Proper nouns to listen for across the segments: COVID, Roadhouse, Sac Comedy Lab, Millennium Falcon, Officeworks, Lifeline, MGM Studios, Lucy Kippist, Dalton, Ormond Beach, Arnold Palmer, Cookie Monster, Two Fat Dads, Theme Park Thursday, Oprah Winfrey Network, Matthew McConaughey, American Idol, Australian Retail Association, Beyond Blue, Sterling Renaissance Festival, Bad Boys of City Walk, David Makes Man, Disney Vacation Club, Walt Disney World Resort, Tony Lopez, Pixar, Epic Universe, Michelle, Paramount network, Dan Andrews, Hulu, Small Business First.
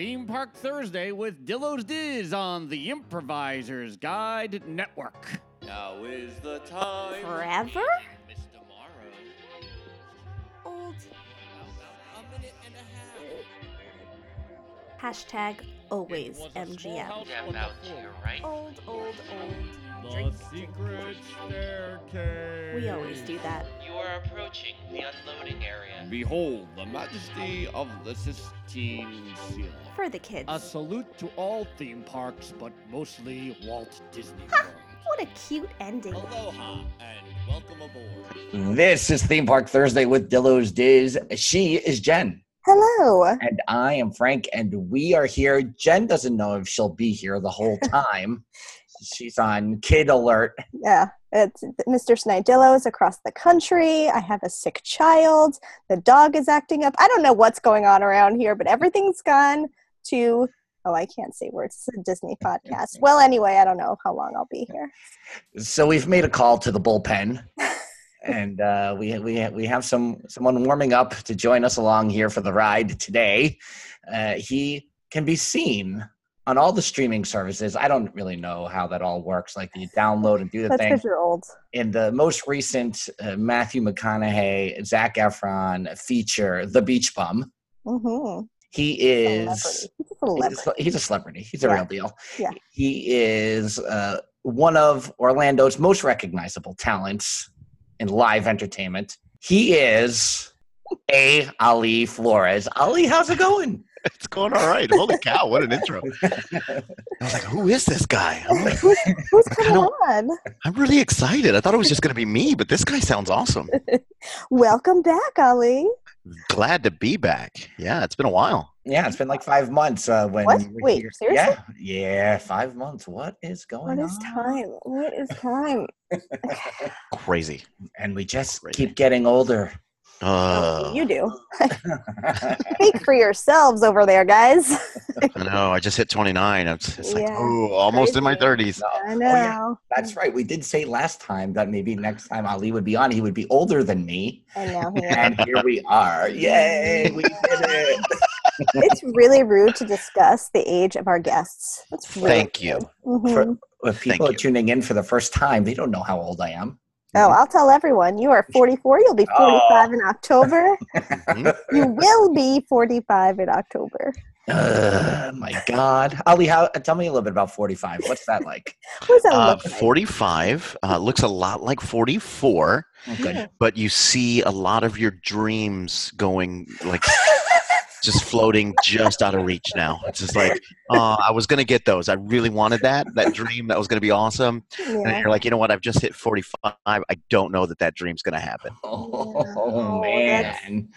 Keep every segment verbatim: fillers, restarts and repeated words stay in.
Theme Park Thursday with Dillo's Diz on the Improvisers Guide Network. Now is the time. Forever? It's tomorrow. Old. A minute and a half. Hashtag always M G M. Damn out here, right? Old, old, old. The drink, secret staircase. We always do that. You are approaching the unloading area. Behold the majesty of the Sistine Ceiling. For the kids. A salute to all theme parks, but mostly Walt Disney World. Ha! What a cute ending. Aloha and welcome aboard. This is Theme Park Thursday with Dillo's Diz. She is Jen. Hello. And I am Frank, and we are here. Jen doesn't know if she'll be here the whole time. She's on kid alert. Yeah. It's Mister Snidillo is across the country. I have a sick child. The dog is acting up. I don't know what's going on around here, but everything's gone to... Oh, I can't say words. It's a Disney podcast. Well, anyway, I don't know how long I'll be here. So we've made a call to the bullpen, and uh, we we we have some someone warming up to join us along here for the ride today. Uh, he can be seen on all the streaming services. I don't really know how that all works. Like, you download and do the That's thing. That's because you're old. In the most recent uh, Matthew McConaughey, Zach Efron feature, The Beach Bum. Mm-hmm. He is he's a, he's a celebrity. He's a yeah. real deal. Yeah. He is uh, one of Orlando's most recognizable talents in live entertainment. He is a Ali Flores. Ali, how's it going? It's going all right. Holy cow, what an intro. I was like, who is this guy? I'm like, who's who's coming on? I'm really excited. I thought it was just going to be me, but this guy sounds awesome. Welcome back, Ali. Glad to be back. Yeah, it's been a while. Yeah, it's been like five months. Uh, when what? Wait, here. seriously? Yeah, yeah, five months. What is going on? What is on? time? What is time? Crazy. And we just Crazy. keep getting older. Uh, you do. Speak for yourselves over there, guys. I know. I just hit twenty-nine. It's, it's yeah, like, oh, almost crazy. In my thirties. I know. Oh, yeah. That's right. We did say last time that maybe next time Ali would be on, he would be older than me. I know. Yeah. And here we are. Yay, we did it. It's really rude to discuss the age of our guests. That's really Thank you. Mm-hmm. For, if people Thank are you. tuning in for the first time, they don't know how old I am. Oh, I'll tell everyone. You are forty-four. You'll be forty-five oh. in October. You will be forty-five in October. Uh, my God. Ali, how, tell me a little bit about forty-five. What's that like? What's that uh, look like? forty-five uh, looks a lot like forty-four, okay. But you see a lot of your dreams going like – just floating just out of reach now. It's just like, oh, I was going to get those. I really wanted that, that dream. That was going to be awesome. Yeah. And you're like, you know what? I've just hit forty-five. I don't know that that dream's going to happen. Oh, oh man.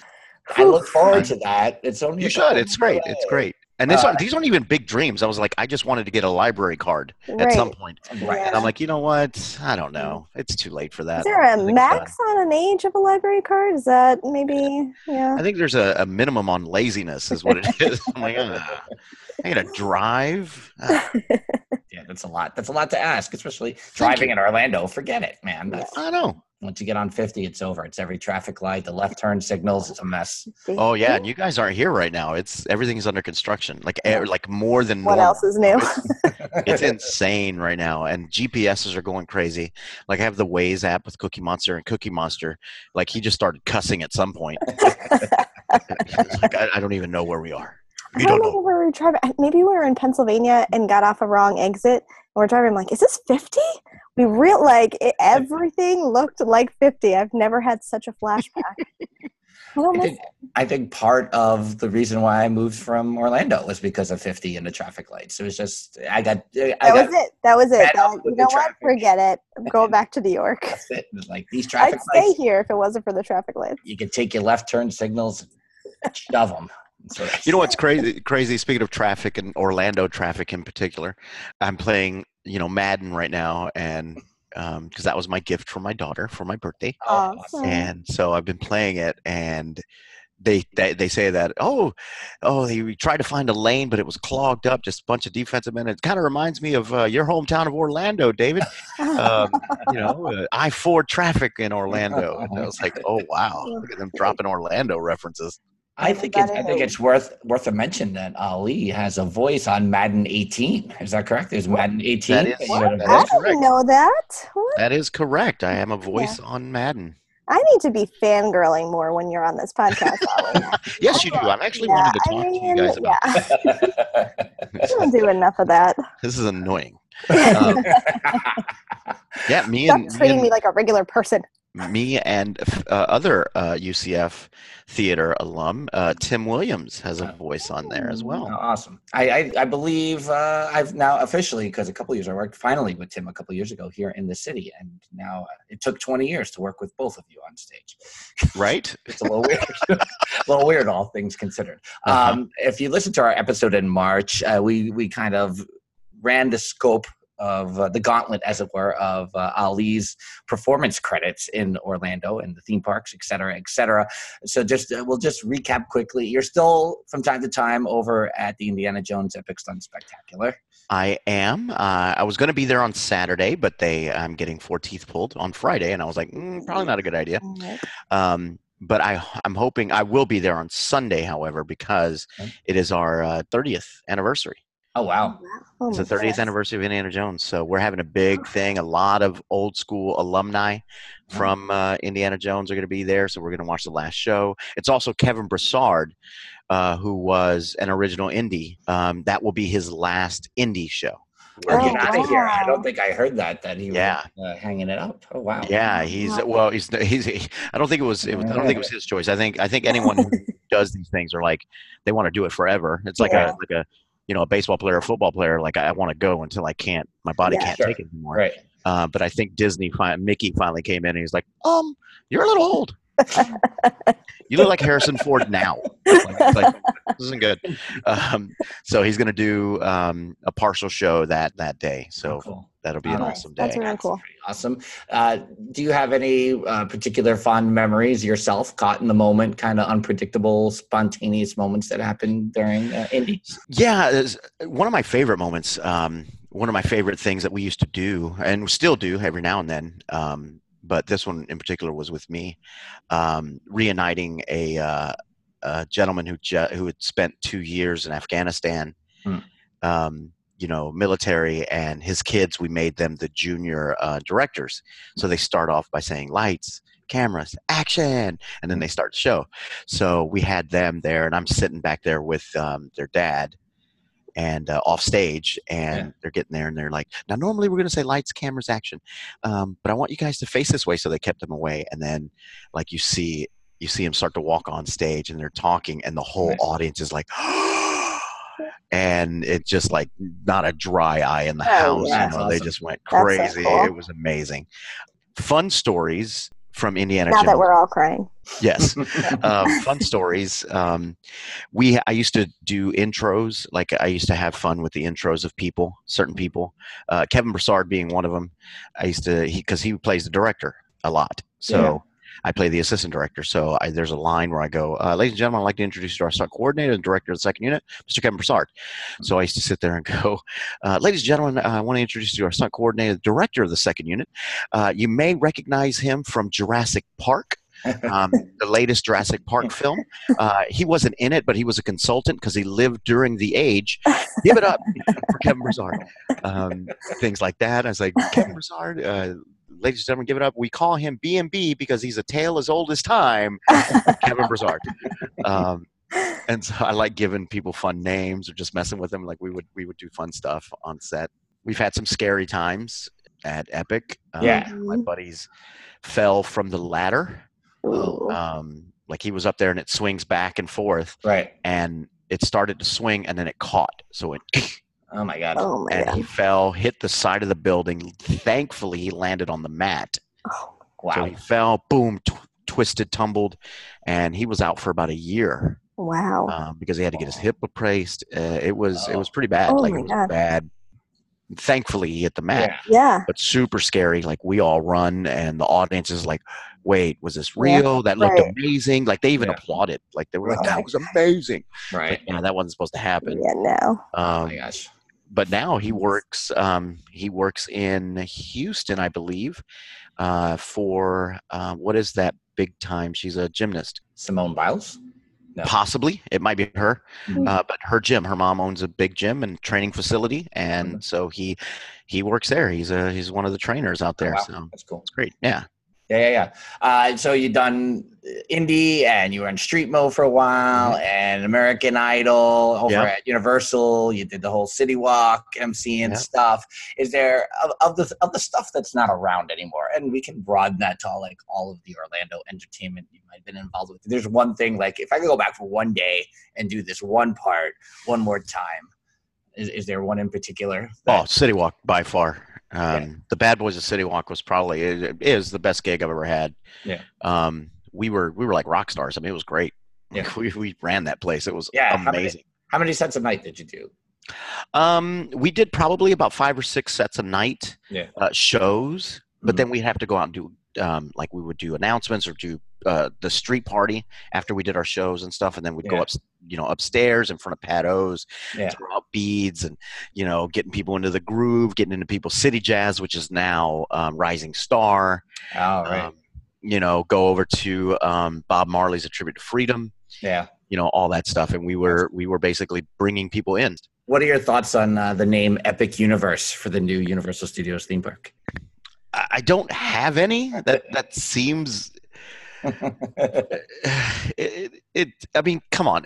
That's... I look forward to that. It's only You should. It's great. Way. It's great. And this uh, one, these aren't even big dreams. I was like, I just wanted to get a library card right. at some point. Right. And I'm like, you know what? I don't know. It's too late for that. Is there a max so. on an age of a library card? Is that maybe, yeah. I think there's a, a minimum on laziness is what it is. I'm like, uh, I got to drive. Uh. Yeah, that's a lot. That's a lot to ask, especially Thank driving you. in Orlando. Forget it, man. That's, I know. Once you get on fifty, it's over. It's every traffic light, the left turn signals. It's a mess. Oh yeah, and you guys aren't here right now. It's everything's under construction. Like air, like more than what normal. Else is new? It's insane right now, and G P Ses are going crazy. Like I have the Waze app with Cookie Monster, and Cookie Monster, like he just started cussing at some point. Like, I, I don't even know where we are. We I don't, don't know where we were driving. Maybe we were in Pennsylvania and got off a wrong exit. We're driving. I'm like, is this fifty? We real like it, everything looked like fifty. I've never had such a flashback. I, think, I think part of the reason why I moved from Orlando was because of fifty and the traffic lights. It was just I got. I that got was it. That was it. That, you know what? Forget it. I'm going back to New York. That's it. It was like these traffic I'd lights. I'd stay here if it wasn't for the traffic lights. You could take your left turn signals and shove them. So you know what's crazy? Crazy. Speaking of traffic and Orlando traffic in particular, I'm playing you know Madden right now, and because um, that was my gift for my daughter for my birthday, awesome. And so I've been playing it, and they they, they say that oh oh they tried to find a lane, but it was clogged up, just a bunch of defensive men. It kind of reminds me of uh, your hometown of Orlando, David. um, you know uh, I four traffic in Orlando, and I was like, oh wow, look at them dropping Orlando references. I think it's, I think it's worth worth a mention that Ali has a voice on Madden eighteen. Is that correct? There's Madden eighteen. That is, that is I didn't know that. What? That is correct. I am a voice yeah. on Madden. I need to be fangirling more when you're on this podcast. Yes, you do. I'm actually yeah, wanted to talk I mean, to you guys about yeah. I don't do enough of that. This is annoying. Um, yeah, me Stop and treating me, and, me like a regular person. Me and uh, other uh, U C F theater alum, uh, Tim Williams, has a voice on there as well. Oh, awesome. I I, I believe uh, I've now officially, because a couple years I worked finally with Tim a couple years ago here in the city, and now it took twenty years to work with both of you on stage. Right? It's a little weird. a little weird, all things considered. Uh-huh. Um, if you listen to our episode in March, uh, we we kind of ran the scope of uh, the gauntlet, as it were, of uh, Ali's performance credits in Orlando and the theme parks, et cetera, et cetera. So just uh, we'll just recap quickly. You're still, from time to time, over at the Indiana Jones Epic Stunt Spectacular. I am. Uh, I was going to be there on Saturday, but they I'm getting four teeth pulled on Friday, and I was like, mm, probably not a good idea. Um, but I, I'm hoping I will be there on Sunday, however, because it is our uh, thirtieth anniversary. Oh, wow. Oh, it's the thirtieth goodness. Anniversary of Indiana Jones. So we're having a big thing. A lot of old school alumni from uh, Indiana Jones are going to be there. So we're going to watch the last show. It's also Kevin Broussard, uh, who was an original indie. Um, that will be his last indie show. We're oh, getting out of here. I don't think I heard that, that he yeah. was uh, hanging it up. Oh, wow. Yeah. He's, well, he's, he's, he, I don't think it was, it was, I don't think it was his choice. I think, I think anyone who does these things are like, they want to do it forever. It's like yeah. a, like a, you know, a baseball player, a football player, like I, I want to go until I can't, my body yeah, can't sure. take it anymore. Right. Uh, but I think Disney, fi- Mickey finally came in and he's like, um, you're a little old. You look like Harrison Ford now. Like, like, this isn't good. Um, so he's going to do um, a partial show that, that day. So oh, cool. that'll be All an right. awesome day. That's really cool. That's awesome. Uh, do you have any uh, particular fond memories yourself, caught in the moment, kind of unpredictable, spontaneous moments that happened during uh, Indy? Yeah. One of my favorite moments, um, one of my favorite things that we used to do and still do every now and then, um, but this one in particular was with me, um, reuniting a, uh, a gentleman who je- who had spent two years in Afghanistan, hmm. um, you know, military, and his kids, we made them the junior uh, directors. So they start off by saying lights, cameras, action, and then they start the show. So we had them there, and I'm sitting back there with um, their dad, and uh, off stage, and yeah. they're getting there, and they're like, now normally we're going to say lights, cameras, action, um, but I want you guys to face this way. So they kept them away, and then like you see you see him start to walk on stage, and they're talking, and the whole right. audience is like and it just like not a dry eye in the oh, house yeah, you know, awesome. They just went crazy. So cool. It was amazing. Fun stories from Indiana Jones. Now that we're all crying. Yes. um, fun stories. Um, we, I used to do intros. Like I used to have fun with the intros of people, certain people, uh, Kevin Broussard being one of them. I used to, he, cause he plays the director a lot. So yeah. I play the assistant director. So I, there's a line where I go, uh, ladies and gentlemen, I'd like to introduce you to our stunt coordinator and director of the second unit, Mister Kevin Broussard. So I used to sit there and go, uh, ladies and gentlemen, I want to introduce you to our stunt coordinator, director of the second unit. Uh, you may recognize him from Jurassic Park. um, the latest Jurassic Park film. Uh, he wasn't in it, but he was a consultant because he lived during the age. Give it up for Kevin Broussard. Um, things like that. I was like, Kevin Broussard, uh, ladies and gentlemen, give it up. We call him B and B because he's a tale as old as time. Kevin Broussard. Um, and so I like giving people fun names or just messing with them. Like we would, we would do fun stuff on set. We've had some scary times at Epic. Um, yeah. My buddies fell from the ladder. Um, like he was up there and it swings back and forth. Right. And it started to swing and then it caught. So it. Oh my God. Oh my and God. He fell, hit the side of the building. Thankfully, he landed on the mat. Oh, wow. So he fell, boom, tw- twisted, tumbled. And he was out for about a year. Wow. Um, because he had to get his hip replaced. Uh, it was, oh. it was pretty bad. Oh like my it was God. Bad. Thankfully, he hit the mat. Yeah. yeah. But super scary. Like we all run and the audience is like, wait, was this real? Yeah, that looked right. amazing. Like they even yeah. applauded. Like they were like, that was amazing. Right. But, you know, that wasn't supposed to happen. Yeah, no. Um, oh my gosh. But now he works. Um, he works in Houston, I believe, uh, for uh, what is that big time? She's a gymnast. Simone Biles. No. Possibly. It might be her. Mm-hmm. Uh, but her gym, her mom owns a big gym and training facility. And mm-hmm. so he he works there. He's a, he's one of the trainers out there. Oh, wow. So that's cool. It's great. Yeah. Yeah, yeah, yeah. Uh, so you done indie, and you were in Street Mode for a while, mm-hmm. and American Idol over yep. at Universal. You did the whole City Walk, emceeing yep. stuff. Is there of, of the of the stuff that's not around anymore? And we can broaden that to all, like all of the Orlando entertainment you might have been involved with. There's one thing, like if I could go back for one day and do this one part one more time, is, is there one in particular? That- oh, City Walk by far. Um, yeah. The Bad Boys of City Walk was probably it is the best gig I've ever had. Yeah. Um, we were we were like rock stars. I mean, it was great. Yeah. Like, we we ran that place. It was yeah, amazing. How many, how many sets a night did you do? Um, we did probably about five or six sets a night. Yeah. Uh, shows, but mm-hmm. then we'd have to go out and do um, like we would do announcements or do uh, the street party after we did our shows and stuff, and then we'd yeah. go up. you know, upstairs in front of Pat O's, yeah. throw out beads and, you know, getting people into the groove, getting into people's city jazz, which is now um, Rising Star. Oh, right. Um, you know, go over to um, Bob Marley's A Tribute to Freedom. Yeah. You know, all that stuff. And we were we were basically bringing people in. What are your thoughts on uh, the name Epic Universe for the new Universal Studios theme park? I don't have any. That, that seems... it, it, I mean, come on.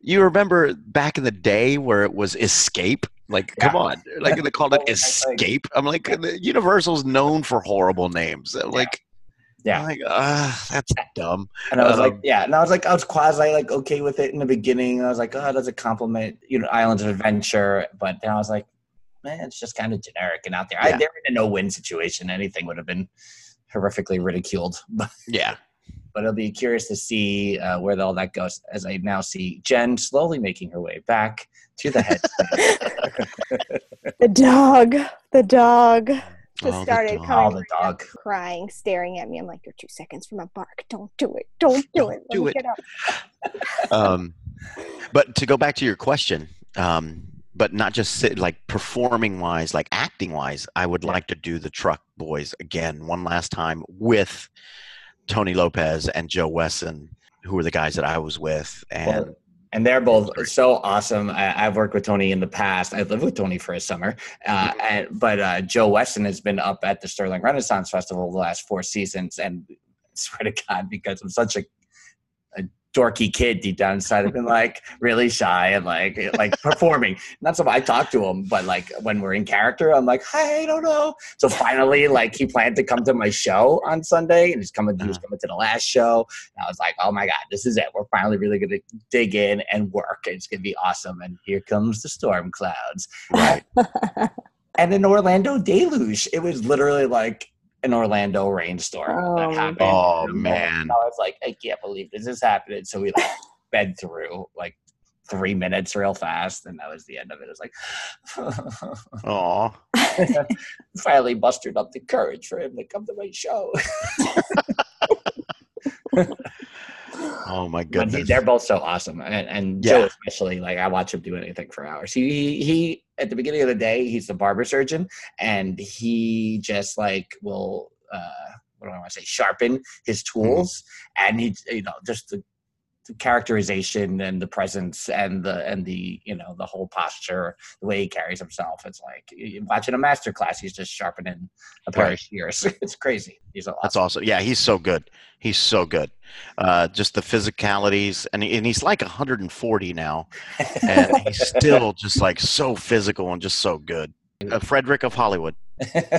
You remember back in the day where it was Escape? Like, yeah. come on. Like, they called it Escape. I'm like, yeah. Universal's known for horrible names. Like, yeah, yeah. Like, uh, that's dumb. And I was um, like, yeah. And I was like, I was quasi like okay with it in the beginning. I was like, oh, that's a compliment. You know, Islands of Adventure. But then I was like, man, it's just kind of generic and out there. Yeah. I, they were in a no-win situation. Anything would have been horrifically ridiculed. Yeah. But I'll be curious to see uh, where all that goes, as I now see Jen slowly making her way back to the head. The dog. The dog. Just oh, started the dog. Coming oh, the dog. Crying, staring at me. I'm like, you're two seconds from a bark. Don't do it. Don't do Don't it. Let do me it. Get up. um, but to go back to your question, um, but not just sit, like performing wise, like acting wise, I would like to do the Truck Boys again one last time with Tony Lopez and Joe Wesson, who were the guys that I was with. And well, and they're both so awesome. I, I've worked with Tony in the past. I lived with Tony for a summer. Uh, and, but uh, Joe Wesson has been up at the Sterling Renaissance Festival the last four seasons. And I swear to God, because I'm such a, a dorky kid deep down inside, I've been like really shy and like like performing. Not so much I talk to him, but like when we're in character, I'm like, hi, I don't know. So finally, like he planned to come to my show on Sunday, and he's coming. Uh-huh. He was coming to the last show. And I was like, oh my God, this is it. We're finally really gonna dig in and work. It's gonna be awesome. And here comes the storm clouds. Right. And in Orlando deluge, it was literally like an Orlando rainstorm oh. that happened. Oh man! And I was like, I can't believe this is happening. So we like sped through like three minutes real fast, and that was the end of it. It was like, oh, finally mustered up the courage for him to come to my show. Oh my goodness! He, they're both so awesome, and, and yeah. Joe especially. Like I watch him do anything for hours. He he. At the beginning of the day, he's the barber surgeon, and he just like will uh, what do I want to say? Sharpen his tools, mm-hmm. and he you know just the, the characterization and the presence and the and the you know the whole posture, the way he carries himself. It's like watching a master class. He's just sharpening a pair right. of shears. It's crazy. He's a lot. That's awesome. Yeah, he's so good. He's so good. Uh, just the physicalities, and, and he's like one hundred forty now, and he's still just like so physical and just so good. Uh, Frederick of Hollywood.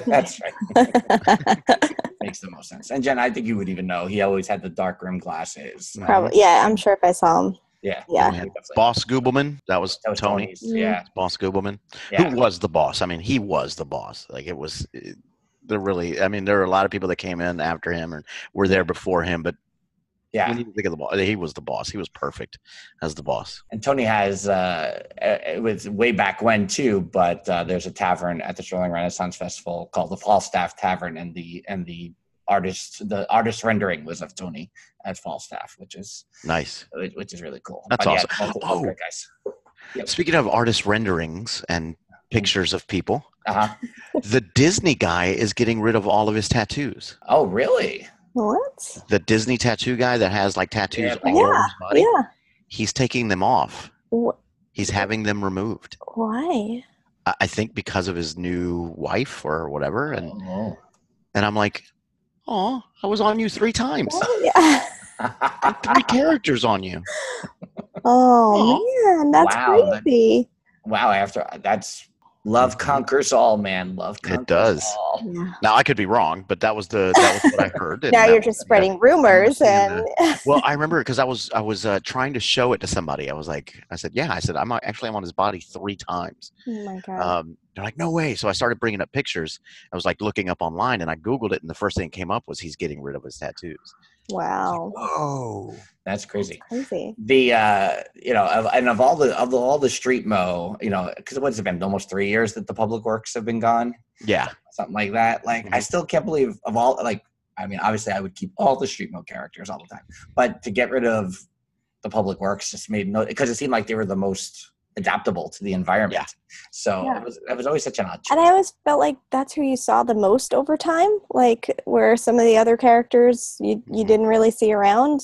That's right. Makes the most sense. And Jen, I think you would even know. He always had the dark rim glasses. Probably. Yeah, I'm sure if I saw him. Yeah. Yeah. Boss Goobelman. That was, that was Tony. Yeah. Boss Goobelman. Yeah. Who was the boss? I mean, he was the boss. Like it was. It, They're really, I mean, there are a lot of people that came in after him and were there before him, but yeah, when you think of the boss, he was the boss. He was perfect as the boss. And Tony has, uh, it was way back when too, but uh, there's a tavern at the Sterling Renaissance Festival called the Falstaff Tavern, and the and the artist, the artist rendering was of Tony at Falstaff, which is nice, which is really cool. That's but awesome. Yeah, multiple, oh, great guys. Yep. Speaking of artist renderings and pictures of people. Uh-huh. The Disney guy is getting rid of all of his tattoos. Oh, really? What? The Disney tattoo guy that has like tattoos yeah. all yeah. over his body. Yeah. He's taking them off. What? He's having them removed. Why? I think because of his new wife or whatever. And oh. and I'm like, oh, I was on you three times. Oh, yeah. Three characters on you. Oh, oh. man, that's wow, crazy. That, wow, after that's love conquers all, man. Love conquers all. It does. All. Yeah. Now, I could be wrong, but that was the that was what I heard. Now you're just spreading rumors. And well, I remember because I was I was uh, trying to show it to somebody. I was like, I said, yeah, I said, I'm actually I'm on his body three times. Oh my God. Um, they're like, no way. So I started bringing up pictures. I was like looking up online, and I Googled it, and the first thing that came up was he's getting rid of his tattoos. Wow. Like, whoa. That's crazy. That's crazy. The, uh, you know, of, and of all the, of the, all the street mo, you know, cause what's it been almost three years that the public works have been gone. Yeah. Something like that. Like, mm-hmm. I still can't believe of all, like, I mean, obviously I would keep all the street mo characters all the time, but to get rid of the public works just made no, because it seemed like they were the most adaptable to the environment. Yeah. So yeah. It was, it was always such an odd choice. And I always felt like that's who you saw the most over time. Like where some of the other characters you, you mm-hmm. didn't really see around,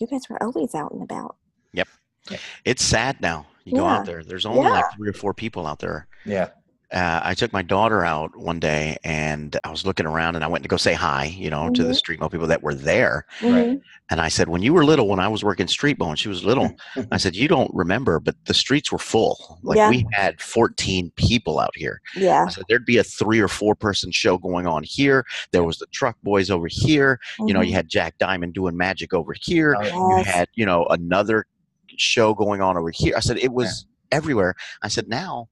you guys were always out and about. Yep. Yeah. It's sad now. You yeah. go out there. There's only yeah. like three or four people out there. Yeah. Uh, I took my daughter out one day and I was looking around and I went to go say hi, you know, mm-hmm. to the street mo people that were there. Mm-hmm. And I said, when you were little, when I was working street mo and she was little, I said, you don't remember, but the streets were full. Like yeah. we had fourteen people out here. Yeah. So there'd be a three or four person show going on here. There was the Truck Boys over here. Mm-hmm. You know, you had Jack Diamond doing magic over here. Oh, yes. You had, you know, another show going on over here. I said, it was yeah. everywhere. I said, now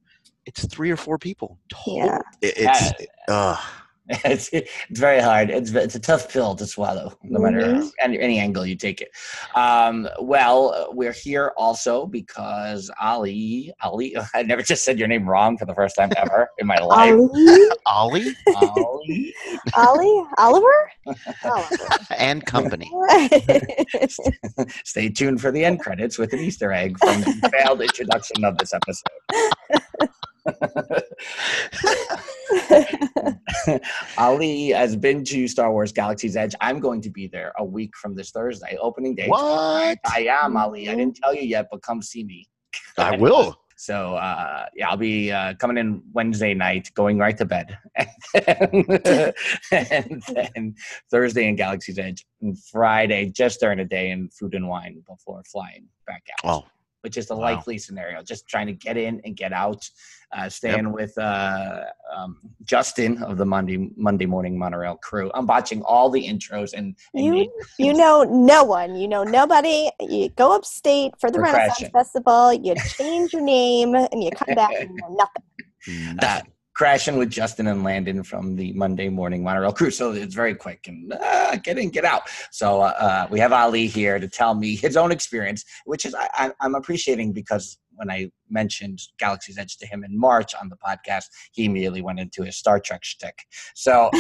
it's three or four people. Yeah. It, it's, it, uh. it's it's very hard. It's it's a tough pill to swallow, no matter mm-hmm. any, any angle you take it. Um, well, we're here also because Ali, Ali, I never just said your name wrong for the first time ever in my life. Ali? Ali? Ali? Oliver? Oliver. And company. Stay tuned for the end credits with an Easter egg from the failed introduction of this episode. Ali has been to Star Wars: Galaxy's Edge. I'm going to be there a week from this Thursday, opening day. What? I am, Ali. I didn't tell you yet, but come see me. I will. So, uh, yeah, I'll be uh, coming in Wednesday night, going right to bed. And then Thursday in Galaxy's Edge, and Friday just during the day in Food and Wine before flying back out. Wow. Which is the wow. likely scenario, just trying to get in and get out, uh, staying yep. with uh, um, Justin of the Monday Monday Morning Monorail crew. I'm watching all the intros. and, and You you know no one. You know nobody. You go upstate for the Renaissance Festival. You change your name, and you come back and you know nothing. Uh, crashing with Justin and Landon from the Monday Morning Monorail crew. So it's very quick and uh, get in, get out. So uh, we have Ali here to tell me his own experience, which is I, I, I'm appreciating because when I mentioned Galaxy's Edge to him in March on the podcast, he immediately went into his Star Trek shtick. So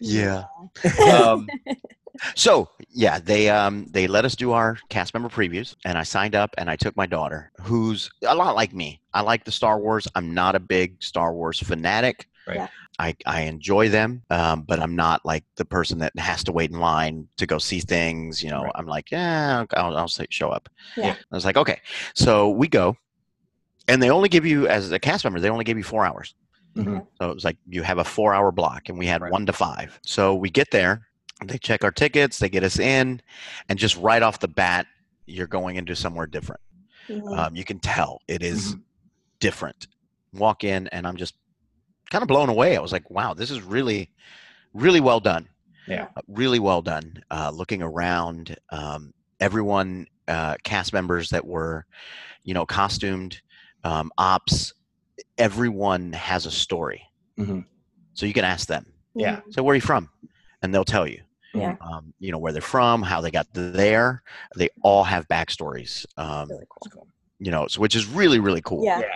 yeah. Um, So, yeah, they um, they let us do our cast member previews, and I signed up, and I took my daughter, who's a lot like me. I like the Star Wars. I'm not a big Star Wars fanatic. Right. Yeah. I, I enjoy them, um, but I'm not like the person that has to wait in line to go see things. You know, right. I'm like, yeah, I'll, I'll show up. Yeah. I was like, okay. So we go, and they only give you, as a cast member, they only give you four hours. Mm-hmm. So it was like you have a four-hour block, and we had right. one to five. So we get there. They check our tickets, they get us in, and just right off the bat, you're going into somewhere different. Yeah. Um, you can tell it is mm-hmm. different. Walk in, and I'm just kind of blown away. I was like, wow, this is really, really well done. Yeah, uh, really well done. Uh, looking around, um, everyone, uh, cast members that were, you know, costumed, um, ops, everyone has a story. Mm-hmm. So you can ask them. Yeah. So where are you from? And they'll tell you. Yeah. Um, you know, where they're from, how they got there. They all have backstories. Um, really cool. You know, so, which is really, really cool. Yeah. yeah.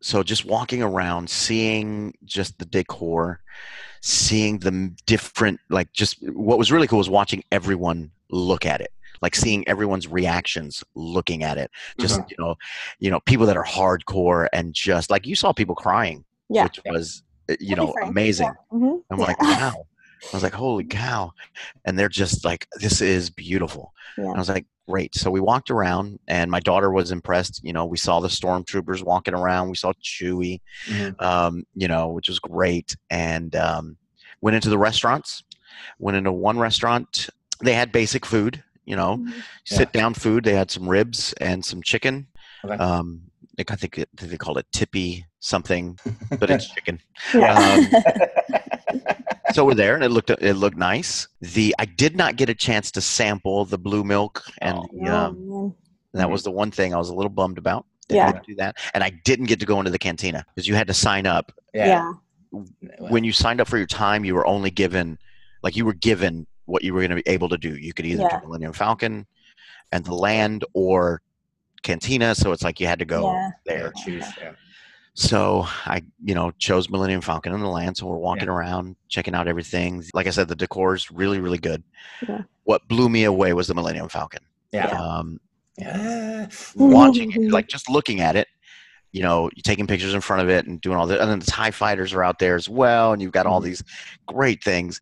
So just walking around, seeing just the decor, seeing the different, like just what was really cool was watching everyone look at it. Like seeing everyone's reactions, looking at it. Just, mm-hmm. you know, you know, people that are hardcore and just like you saw people crying, yeah. which yeah. was you know, amazing. Yeah. Mm-hmm. I'm yeah. like, wow. I was like, holy cow. And they're just like, this is beautiful. Yeah. And I was like, great. So we walked around and my daughter was impressed. You know, we saw the stormtroopers walking around. We saw Chewie, mm-hmm. um, you know, which was great. And um, went into the restaurants, went into one restaurant. They had basic food, you know, mm-hmm. yeah. sit down food. They had some ribs and some chicken. Okay. Um, I think it, they called it tippy something, but it's chicken. Yeah. Um, so we're there, and it looked it looked nice. The I did not get a chance to sample the blue milk, and oh, yeah, um, yeah. that was the one thing I was a little bummed about. Didn't yeah, do that, and I didn't get to go into the cantina because you had to sign up. Yeah. When you signed up for your time, you were only given, like you were given what you were going to be able to do. You could either yeah. do Millennium Falcon and the land or cantina, so it's like you had to go yeah. there. Choose. Yeah. So I, you know, chose Millennium Falcon and the land. So we're walking yeah. around, checking out everything. Like I said, the decor is really, really good. Yeah. What blew me away was the Millennium Falcon. Yeah. Um, yeah. Watching it, like just looking at it, you know, you're taking pictures in front of it and doing all that. And then the TIE fighters are out there as well. And you've got all these great things.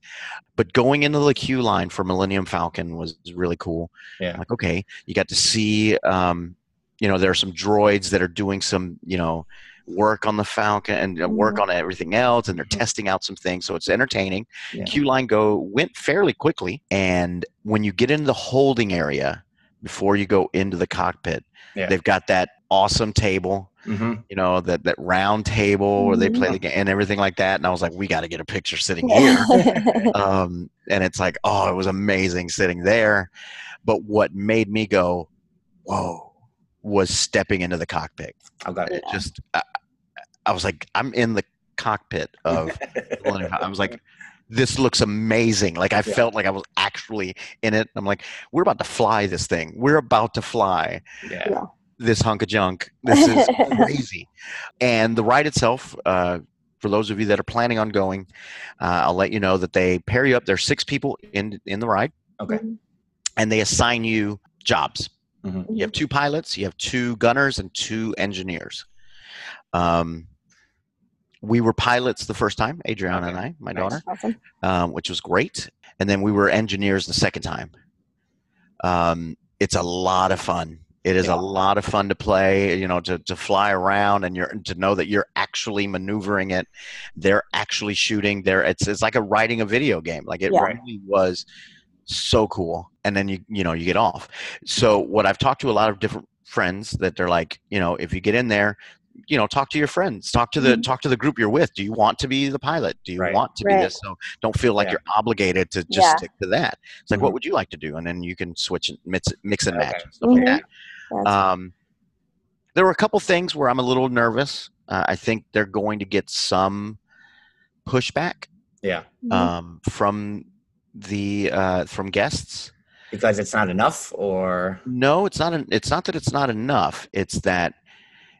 But going into the queue line for Millennium Falcon was really cool. Yeah. Like, okay, you got to see, um, you know, there are some droids that are doing some, you know, work on the Falcon and work on everything else, and they're testing out some things, so it's entertaining. Yeah. Queue line go went fairly quickly, and when you get into the holding area before you go into the cockpit, yeah. they've got that awesome table, mm-hmm. you know, that that round table mm-hmm. where they play the game and everything like that. And I was like, we got to get a picture sitting here. um, and it's like, oh, it was amazing sitting there. But what made me go, whoa, was stepping into the cockpit. I got it. Yeah. Just, I, I was like, I'm in the cockpit of. I was like, this looks amazing. Like I yeah. felt like I was actually in it. I'm like, we're about to fly this thing. We're about to fly. Yeah. yeah. This hunk of junk. This is crazy. And the ride itself. Uh, For those of you that are planning on going, uh, I'll let you know that they pair you up. There's six people in in the ride. Okay. And they assign you jobs. Mm-hmm. You have two pilots, you have two gunners, and two engineers. Um, we were pilots the first time, Adriana okay. and I, my nice. daughter, awesome. um, which was great. And then we were engineers the second time. Um, it's a lot of fun. It is yeah. a lot of fun to play, you know, to, to fly around and you're, to know that you're actually maneuvering it. They're actually shooting. They're, it's, it's like a writing a video game. Like it yeah. really was so cool. And then you you know you get off. So what I've talked to a lot of different friends that they're like, you know, if you get in there, you know, talk to your friends, talk to the mm-hmm. talk to the group you're with. Do you want to be the pilot? Do you right. want to right. be this? So don't feel like yeah. you're obligated to just yeah. stick to that. It's like, mm-hmm. what would you like to do? And then you can switch and mix, mix and match okay. and stuff mm-hmm. like that. Um, there were a couple things where I'm a little nervous. Uh, I think they're going to get some pushback. Yeah. Um, mm-hmm. from the uh, from guests. Because it's not enough, or no, it's not. An, it's not that it's not enough. It's that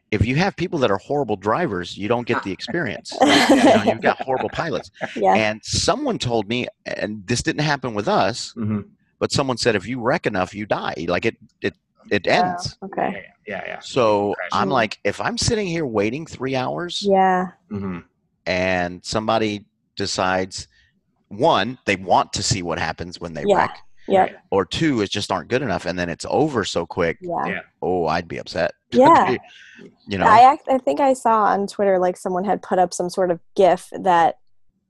if you have people that are horrible drivers, you don't get the experience. you know, you've got horrible pilots. Yeah. And someone told me, and this didn't happen with us, mm-hmm. but someone said if you wreck enough, you die. Like it, it, it ends. Oh, okay. Yeah, yeah. yeah. So Fresh. I'm like, if I'm sitting here waiting three hours, yeah, mm-hmm. and somebody decides, one, they want to see what happens when they yeah. wreck. Yeah. Or two, it just aren't good enough, and then it's over so quick. Yeah. yeah. Oh, I'd be upset. Yeah. you know. I act, I think I saw on Twitter like someone had put up some sort of GIF that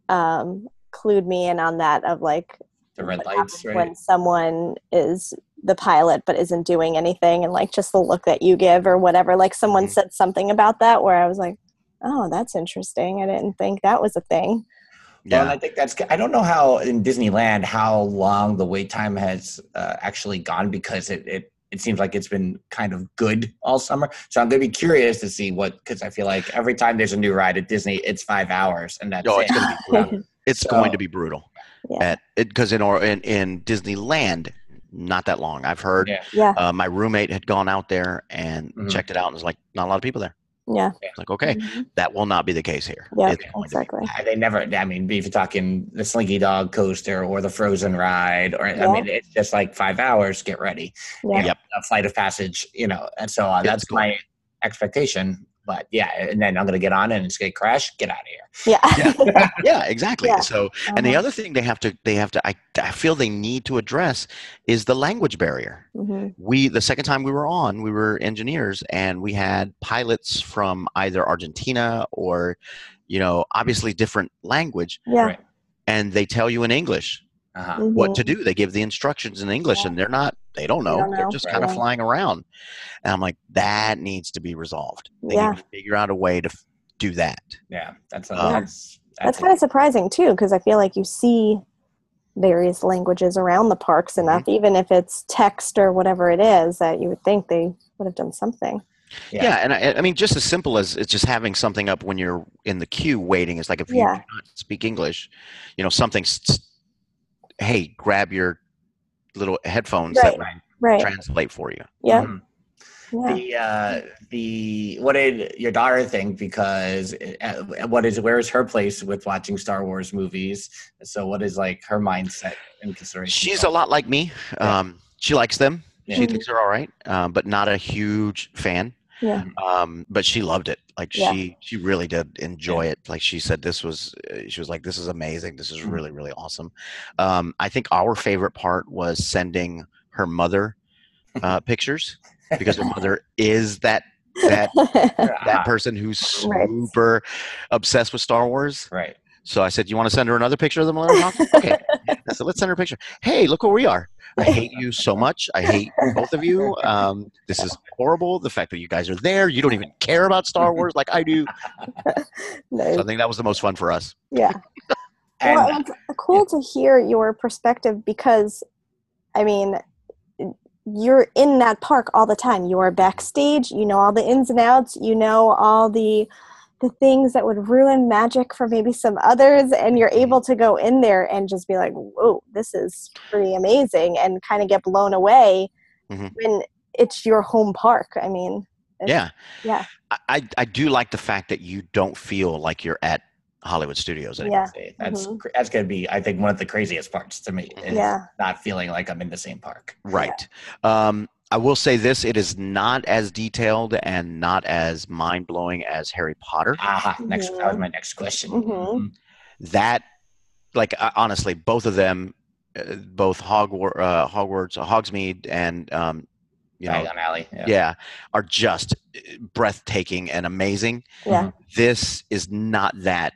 um, clued me in on that of like the red lights right? when someone is the pilot but isn't doing anything, and like just the look that you give or whatever. Like someone mm-hmm. said something about that where I was like, oh, that's interesting. I didn't think that was a thing. Yeah. Well, I think that's, I don't know how in Disneyland, how long the wait time has uh, actually gone, because it, it, it seems like it's been kind of good all summer. So I'm going to be curious to see what, because I feel like every time there's a new ride at Disney, it's five hours and that's oh, it. It's going to be brutal. It's so, going to be brutal. Yeah. Because in, in, in Disneyland, not that long, I've heard. Yeah. Yeah. Uh, my roommate had gone out there and mm-hmm. checked it out and was like, not a lot of people there. Yeah. Like, okay, mm-hmm. that will not be the case here. Yeah, exactly. They never, I mean, if you're talking the Slinky Dog coaster or the Frozen ride, or yeah. I mean, it's just like five hours, get ready. Yeah. Yep. A flight of passage, you know, and so on. That's cool. My expectation But yeah, and then I'm going to get on and it's going to crash. Get out of here. Yeah. Yeah. Yeah, exactly. Yeah. So, and uh-huh. the other thing they have to, they have to, I, I feel they need to address is the language barrier. Mm-hmm. We, the second time we were on, we were engineers and we had pilots from either Argentina or, you know, obviously different language. Yeah. Right? And they tell you in English uh-huh. mm-hmm. what to do. They give the instructions in English yeah. and they're not, They don't know. Don't know. They're just right. kind of flying around. And I'm like, that needs to be resolved. They yeah. need to figure out a way to f- do that. Yeah. That's um, that's, that's, that's kind of surprising too, because I feel like you see various languages around the parks enough, mm-hmm. even if it's text or whatever it is, that you would think they would have done something. Yeah. yeah and I, I mean, just as simple as it's just having something up when you're in the queue waiting. It's like if you yeah. do not speak English, you know, something's, hey, grab your little headphones right, that right. translate for you. Yeah. Mm-hmm. yeah. The uh, the what did your daughter think? Because uh, what is where is her place with watching Star Wars movies? So what is like her mindset in consideration? She's a lot like me. Yeah. Um, she likes them. Yeah. She thinks they're all right, um, but not a huge fan. Yeah. Um, but she loved it. Like yeah. she she really did enjoy yeah. it. Like she said, this was she was like, this is amazing. This is mm-hmm. really really awesome. Um, I think our favorite part was sending her mother uh, pictures because her mother is that that that person who's super right. obsessed with Star Wars. Right. So I said, you want to send her another picture of the Millennium Falcon? Okay. I said, let's send her a picture. Hey, look where we are. I hate you so much. I hate both of you. Um, this is horrible. The fact that you guys are there. You don't even care about Star Wars like I do. Nice. So I think that was the most fun for us. Yeah. And, well, it's cool yeah. to hear your perspective because, I mean, you're in that park all the time. You are backstage. You know all the ins and outs. You know all the... the things that would ruin magic for maybe some others, and you're able to go in there and just be like, whoa, this is pretty amazing, and kind of get blown away mm-hmm. when it's your home park. I mean, yeah. Yeah. I, I do like the fact that you don't feel like you're at Hollywood Studios anymore. Yeah. That's, mm-hmm. that's going to be, I think, one of the craziest parts to me is yeah. not feeling like I'm in the same park. Right. Yeah. Um, I will say this, it is not as detailed and not as mind-blowing as Harry Potter. Aha, mm-hmm. next, that was my next question. Mm-hmm. That, like, uh, honestly, both of them, uh, both Hogwarts, uh, Hogwarts uh, Hogsmeade and, um, you know, Diagon Alley, yeah. yeah, are just breathtaking and amazing. Yeah. This is not that.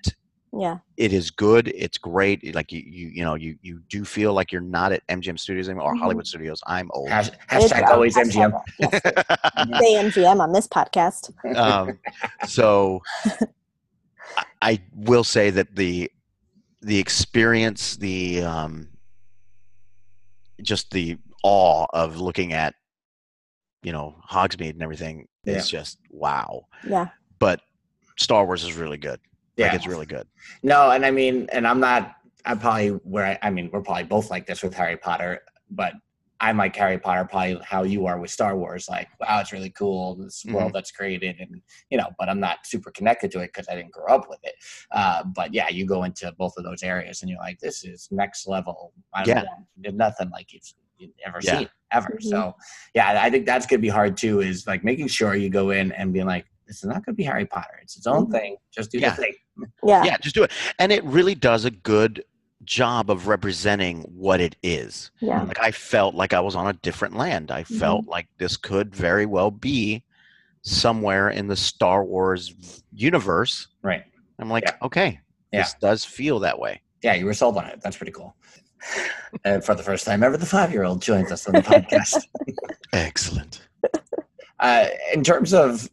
Yeah. It is good. It's great. Like you, you, you know, you, you do feel like you're not at M G M Studios anymore or mm-hmm. Hollywood Studios. I'm old. Has, hashtag always M G M. Yes. Say M G M on this podcast. Um, so I, I will say that the, the experience, the, um, just the awe of looking at, you know, Hogsmeade and everything yeah. is just wow. Yeah. But Star Wars is really good. Yeah. Like it's really good. No, and I mean, and I'm not, I'm probably where I, I mean, we're probably both like this with Harry Potter, but I'm like Harry Potter, probably how you are with Star Wars. Like, wow, it's really cool, this mm-hmm. world that's created, and, you know, but I'm not super connected to it because I didn't grow up with it. Uh, but yeah, you go into both of those areas and you're like, this is next level. I don't yeah. know, there's nothing like you've, you've ever yeah. seen, ever. Mm-hmm. So yeah, I think that's going to be hard too, is like making sure you go in and being like, it's not going to be Harry Potter. It's its own thing. Just do yeah. the thing. Yeah. Yeah, just do it. And it really does a good job of representing what it is. Yeah. Like I felt like I was on a different land. I mm-hmm. felt like this could very well be somewhere in the Star Wars universe. Right. I'm like, yeah. okay, yeah. this does feel that way. Yeah, you were sold on it. That's pretty cool. And for the first time ever, the five-year-old joins us on the podcast. Excellent. Uh, in terms of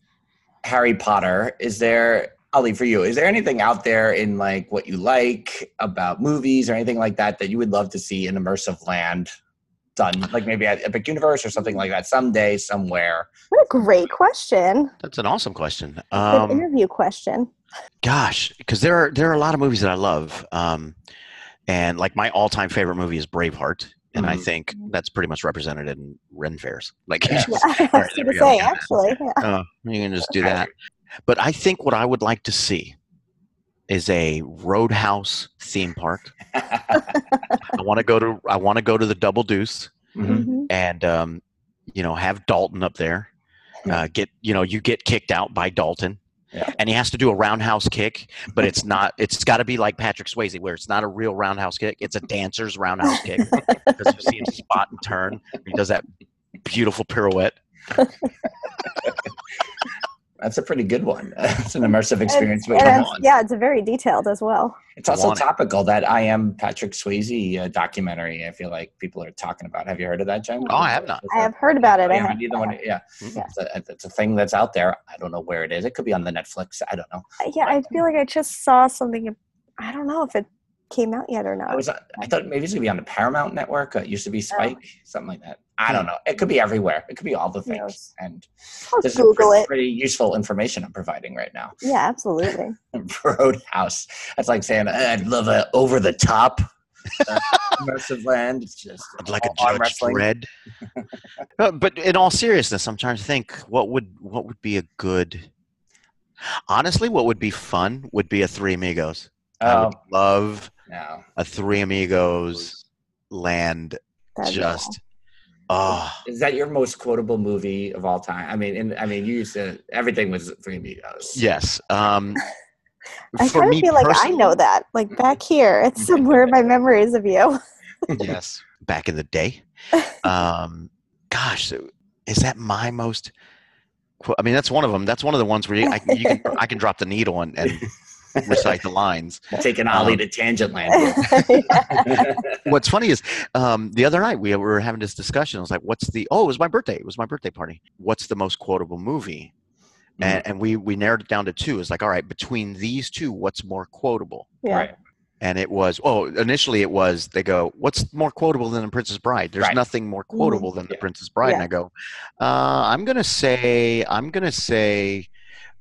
Harry Potter, is there, Ali, for you, is there anything out there in like what you like about movies or anything like that that you would love to see in immersive land done, like maybe at Epic Universe or something like that someday, somewhere? What a great question. That's an awesome question. Um, an interview question. Gosh, because there are there are a lot of movies that I love. Um, and like my all-time favorite movie is Braveheart. And mm-hmm. I think that's pretty much represented in Ren Fairs. Like, yeah. just, yeah, I was right, going to say, go. actually. Yeah. Uh, you can just do that. But I think what I would like to see is a Roadhouse theme park. I want to go to I want to go to the Double Deuce mm-hmm. and, um, you know, have Dalton up there. Uh, get you know, you get kicked out by Dalton. yeah. and he has to do a roundhouse kick, but it's not, it's got to be like Patrick Swayze, where it's not a real roundhouse kick. It's a dancer's roundhouse kick, because you see him spot and turn. He does that beautiful pirouette. That's a pretty good one. It's an immersive experience. And, and it's, yeah, it's very detailed as well. It's also topical, it. that I Am Patrick Swayze uh, documentary, I feel like people are talking about. Have you heard of that, Jen? Oh, I have not. I have heard about it. I haven't either. One, yeah. yeah. It's, a, it's a thing that's out there. I don't know where it is. It could be on the Netflix. I don't know. Yeah, I feel like I just saw something. I don't know if it came out yet or not. I, was, I thought maybe it's going to be on the Paramount Network. It used to be Spike, oh. something like that. I don't know. It could be everywhere. It could be all the things. Yes. And I'll this Google is pretty, it. pretty useful information I'm providing right now. Yeah, absolutely. Roadhouse. That's like saying, I'd love an over-the-top immersive land. It's just I'd like a Judge Dredd. uh, but in all seriousness, I'm trying to think, what would what would be a good – honestly, what would be fun would be a Three Amigos. Oh. I would love no. a Three Amigos land. That'd just – Oh. Is that your most quotable movie of all time? I mean, and I mean, you used to, everything was Three Amigos. Yes. Um, I kind of feel like I know that. Like back here, it's somewhere in my memories of you. Yes. Back in the day. Um, gosh, is that my most, I mean, that's one of them. That's one of the ones where you, I, you can, I can drop the needle and, and recite the lines. Taking Ollie um, to tangent land. What's funny is um, the other night we were having this discussion. I was like, what's the, oh, it was my birthday. It was my birthday party. What's the most quotable movie? Mm-hmm. And, and we, we narrowed it down to two. It's like, all right, between these two, what's more quotable? Yeah. Right. And it was, oh, initially it was, they go, what's more quotable than The Princess Bride? There's right. nothing more quotable mm-hmm. than yeah. The Princess Bride. Yeah. And I go, uh, I'm going to say, I'm going to say,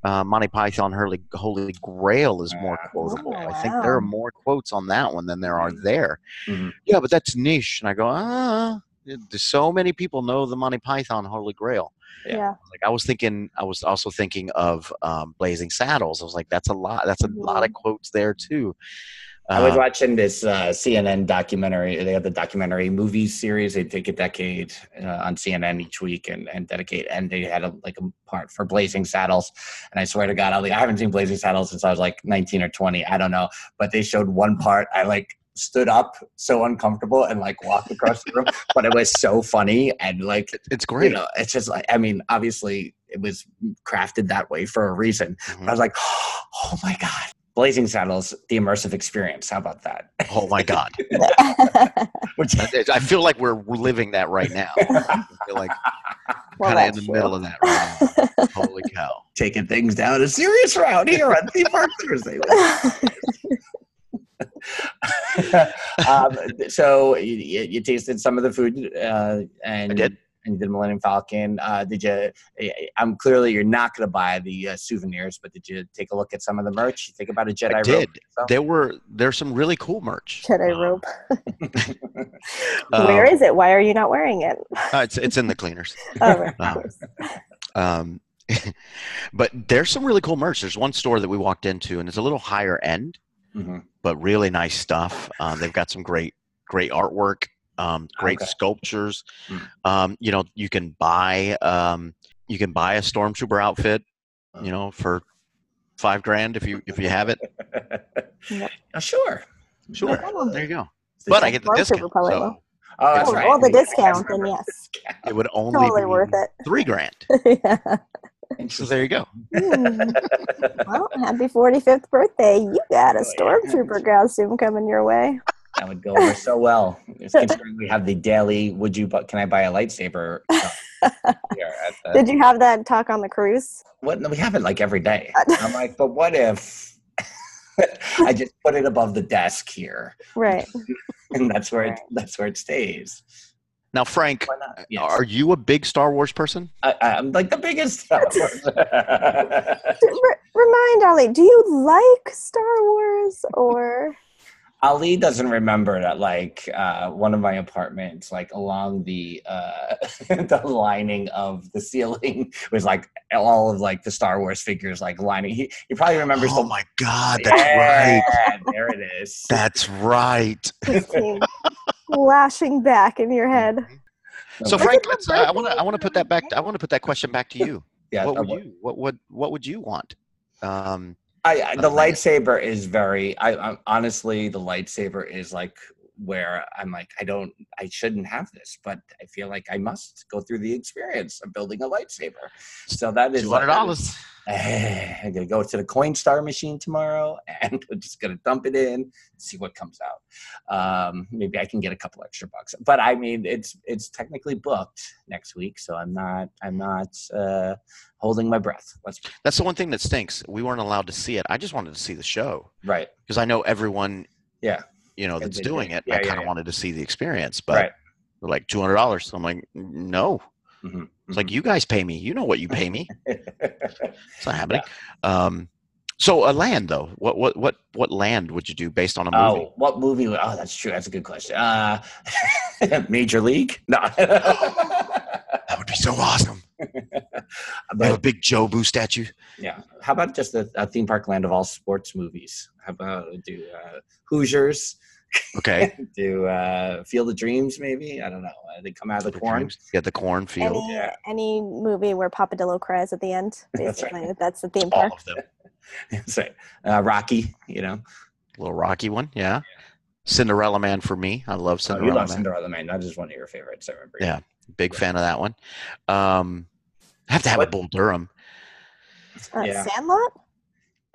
Uh, Monty Python, Hurley, Holy Grail is more quotable. Oh, wow. I think there are more quotes on that one than there are there. Mm-hmm. Yeah, but that's niche. And I go, ah, so many people know the Monty Python, Holy Grail. Yeah. yeah. Like I was thinking, I was also thinking of um, Blazing Saddles. I was like, that's a lot. That's a mm-hmm. lot of quotes there too. I was watching this uh, C N N documentary. They have the documentary movie series. They take a decade uh, on C N N each week and, and dedicate. And they had a, like a part for Blazing Saddles. And I swear to God, I, like, I haven't seen Blazing Saddles since I was like nineteen or twenty. I don't know. But they showed one part. I like stood up so uncomfortable and like walked across the room. But it was so funny. And like, it's great. You know, it's just like, I mean, obviously it was crafted that way for a reason. Mm-hmm. But I was like, oh my God. Blazing Saddles, the immersive experience. How about that? Oh, my God. Which I feel like we're, we're living that right now. I feel like well, kind of in the middle of that right now. Holy cow. Taking things down a serious route here on Theme Park Thursday. um, so you, you tasted some of the food. Uh, and I did. And you did Millennium Falcon. Uh, did you? I'm clearly you're not going to buy the uh, souvenirs, but did you take a look at some of the merch? You think about a Jedi I did. rope? So? There were there's some really cool merch. Jedi um, rope. Where um, is it? Why are you not wearing it? uh, it's it's in the cleaners. Oh, right. um, um, but there's some really cool merch. There's one store that we walked into, and it's a little higher end, mm-hmm. but really nice stuff. Um, they've got some great great artwork. Um, great okay. sculptures. Mm-hmm. Um, you know, you can buy um, you can buy a stormtrooper outfit, you know, for five grand if you if you have it. uh, sure, sure. No, there you go. But I get the discount. So oh, that's right. All the discount, and yes, it would only totally be worth it. Three grand. Yeah. So there you go. Mm. Well, happy forty-fifth birthday! You got a stormtrooper costume coming your way. That would go over so well. It's considering we have the daily, would you, but can I buy a lightsaber? Did you have that talk on the cruise? What? No, we have it like every day. I'm like, but what if I just put it above the desk here? Right. And that's where, right. it, that's where it stays. Now, Frank, yes. are you a big Star Wars person? I, I'm like the biggest Star Wars. Re- remind Ollie, do you like Star Wars or... Ali doesn't remember that, like, uh, one of my apartments, like, along the uh, the lining of the ceiling was, like, all of, like, the Star Wars figures, like, lining. He, he probably remembers. Oh, the- my God, that's yeah, right. There it is. That's right. Flashing back in your head. So, Frank, let's, uh, I want to I want to put that back. I want to put that question back to you. Yeah, what would you? What would what, what would you want? Um, I, the like, lightsaber is very, I, I honestly, the lightsaber is like where I'm like, I don't, I shouldn't have this, but I feel like I must go through the experience of building a lightsaber. So that is two hundred dollars. I'm going to go to the Coinstar machine tomorrow, and I'm just going to dump it in, see what comes out. Um, maybe I can get a couple extra bucks, but I mean, it's, it's technically booked next week. So I'm not, I'm not, uh, holding my breath. Let's- That's the one thing that stinks. We weren't allowed to see it. I just wanted to see the show. Right. Cause I know everyone, yeah, you know, that's doing it. Yeah, I kind of yeah, yeah. wanted to see the experience, but right. they're like two hundred dollars. So I'm like, no. Mm-hmm. It's like, you guys pay me. You know what you pay me. It's not happening. Yeah. Um, so a land though, what, what, what, what land would you do based on a movie? Oh, what movie? Would, oh, that's true. That's a good question. Uh, Major League? No. That would be so awesome. But, have a big Joe Boo statue. Yeah. How about just a, a theme park land of all sports movies? How about do uh, Hoosiers? Okay. Do uh, Field of Dreams, maybe? I don't know. Uh, they come out of the, the corn. Dreams. Yeah, the corn field. Any, yeah. any movie where Papadillo cries at the end, basically. That's, right. That's the theme park. All of them. That's right. Uh, Rocky, you know. A little Rocky one, yeah. yeah. Cinderella Man for me. I love Cinderella oh, you love Man. Cinderella Man. That is one of your favorites, I remember. Yeah, big yeah. fan of that one. Um, I have to have what? a Bull Durham. Uh, yeah. Sandlot?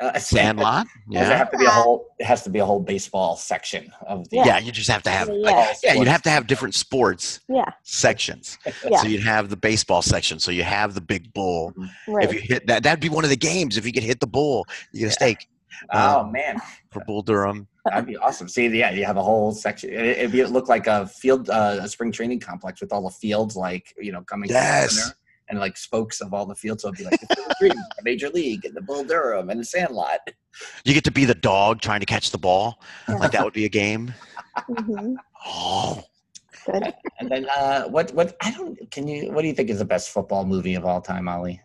Uh, Sandlot, yeah. It have to be a whole. It has to be a whole baseball section of the. Yeah, yeah you just have to have. Like, yeah, yeah you'd have to have different sports. Yeah. Sections. Yeah. So you'd have the baseball section. So you have the big bull. Right. If you hit that, that'd be one of the games. If you could hit the bull, you get yeah. a stake. Oh um, man! For Bull Durham, that'd be awesome. See, yeah, you have a whole section. It'd be, it'd look like a field, uh, a spring training complex with all the fields, like you know, coming. Yes. And like spokes of all the fields. So it'd be like the Dream, the Major League and the Bull Durham and the Sandlot. You get to be the dog trying to catch the ball. Yeah. Like that would be a game. Mm-hmm. Oh. Good. And then uh, what, what, I don't, can you, what do you think is the best football movie of all time, Ollie?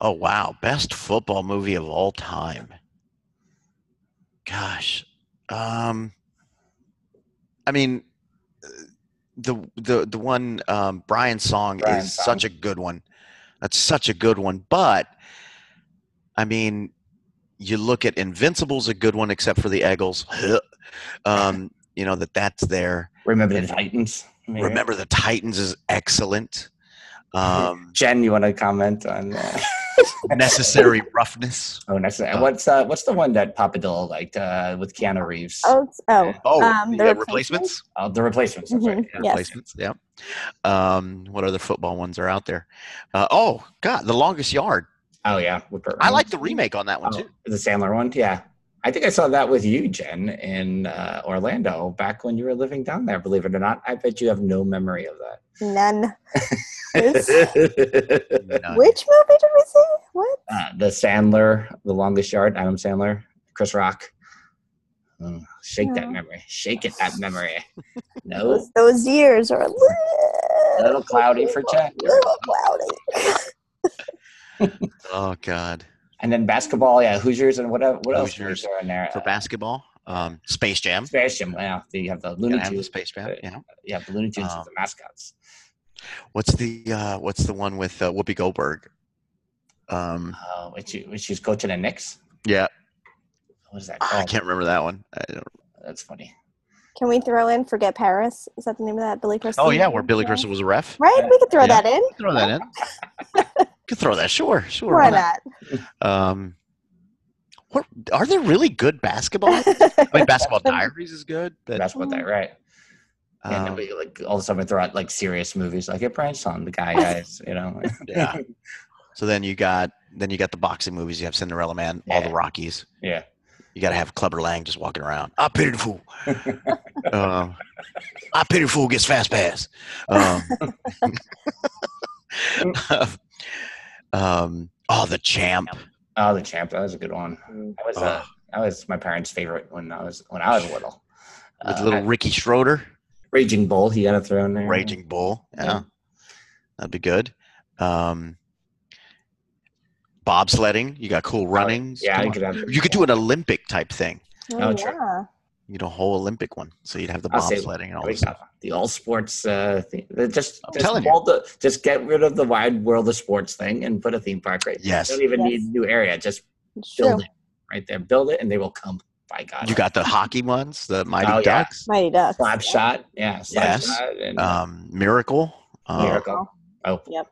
Oh, wow. Best football movie of all time. Gosh. Um, I mean, The the the one um, Brian's song Brian's is song. such a good one. That's such a good one. But I mean, you look at Invincible's a good one, except for the Eggles. um, you know that that's there. Remember and the Titans. Maybe. Remember the Titans is excellent. Um, Jen, you want to comment on that? Necessary Roughness. Oh, necessary. Uh, what's uh, what's the one that Papadillo liked uh, with Keanu Reeves? Oh, oh, oh um, the, the Replacements. Oh, the Replacements. Mm-hmm. Right. Yeah. Yes. Replacements. Yeah. Um, what other football ones are out there? Uh, oh God, The Longest Yard. Oh yeah, I like the remake on that one oh, too. The Sandler one. Yeah, I think I saw that with you, Jen, in uh, Orlando back when you were living down there. Believe it or not, I bet you have no memory of that. None. Which movie did we see? What? Uh, the Sandler, The Longest Yard, Adam Sandler, Chris Rock. Oh, shake no. that memory. Shake it, that memory. No. Those, those years are a little, little cloudy for Jack. A little cloudy. Oh, God. And then basketball, yeah, Hoosiers and whatever. What else Hoosiers are in there? For uh, basketball? Um, Space Jam. Space Jam, yeah. You have the Looney Tunes. The Space Jam, yeah. You have the Looney Tunes um, as the mascots. What's the uh, what's the one with uh, Whoopi Goldberg? Um, oh, which she's coaching the Knicks. Yeah. What is that called? I can't remember that one. I don't That's funny. Can we throw in Forget Paris? Is that the name of that Billy Crystal? Oh yeah, where Billy Crystal was a ref. Right, we could throw yeah. that in. Throw that in. Could throw that. Sure, sure. Why not? Um, what are there really good basketball? I mean, Basketball Diaries is good. That, basketball Diaries, right? And then we, like, all of a sudden we throw out like serious movies like Improvisers on the guy guys, you know. Yeah. So then you got then you got the boxing movies. You have Cinderella Man, yeah. all the Rockies. Yeah. You got to have Clubber Lang just walking around. I pity the fool. uh, I pity the fool gets fast pass. Um, um, oh, the champ. Oh, the champ. That was a good one. That was, oh. uh, that was my parents' favorite when I was when I was little. With uh, little Ricky Schroeder. Raging Bull, he had a throw in there. Raging Bull, yeah. yeah. That'd be good. Um, bobsledding, you got cool runnings. Oh, yeah, you could, have you could do an Olympic type thing. Oh, yeah. Sure. You know, a whole Olympic one. So you'd have the bobsledding and all this stuff. The all sports uh, thing. Just, just, the, just get rid of the wide world of sports thing and put a theme park right there. Yes. You don't even yes. need a new area. Just Sure. Build it right there. Build it and they will come. By God. You got the hockey ones, the Mighty oh, Ducks. Yeah. Mighty Ducks. Slapshot. Yeah. Slap yes. Shot and, um, Miracle. Miracle. Uh, oh. Yep.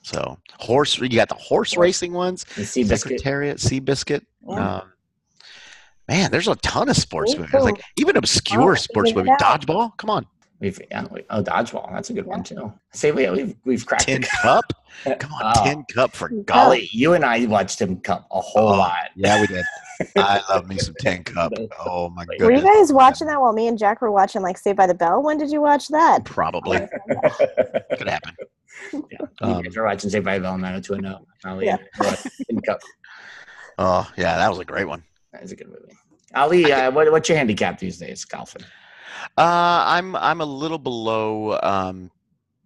So horse, you got the horse racing ones. Secretariat, Seabiscuit. Yeah. Um, man, there's a ton of sports movies. Like even obscure oh, sports movies. Dodgeball. Come on. We've, yeah, we, oh, Dodgeball. That's a good yeah. one, too. Say, we, we've, we've cracked Tin Cup. Come on, oh. Tin Cup, for golly. You and I watched Tin Cup a whole oh, lot. Yeah, we did. I love me some Tin Cup. Oh, my goodness. Were you guys watching that while me and Jack were watching, like, Saved by the Bell? When did you watch that? Probably. Could happen. Yeah. Um, you guys were watching Saved by the Bell nine oh two one oh. Yeah. Tin Cup. Oh, yeah, that was a great one. That was a good movie. Ali, uh, what, what's your handicap these days, golfing? Uh, I'm I'm a little below um,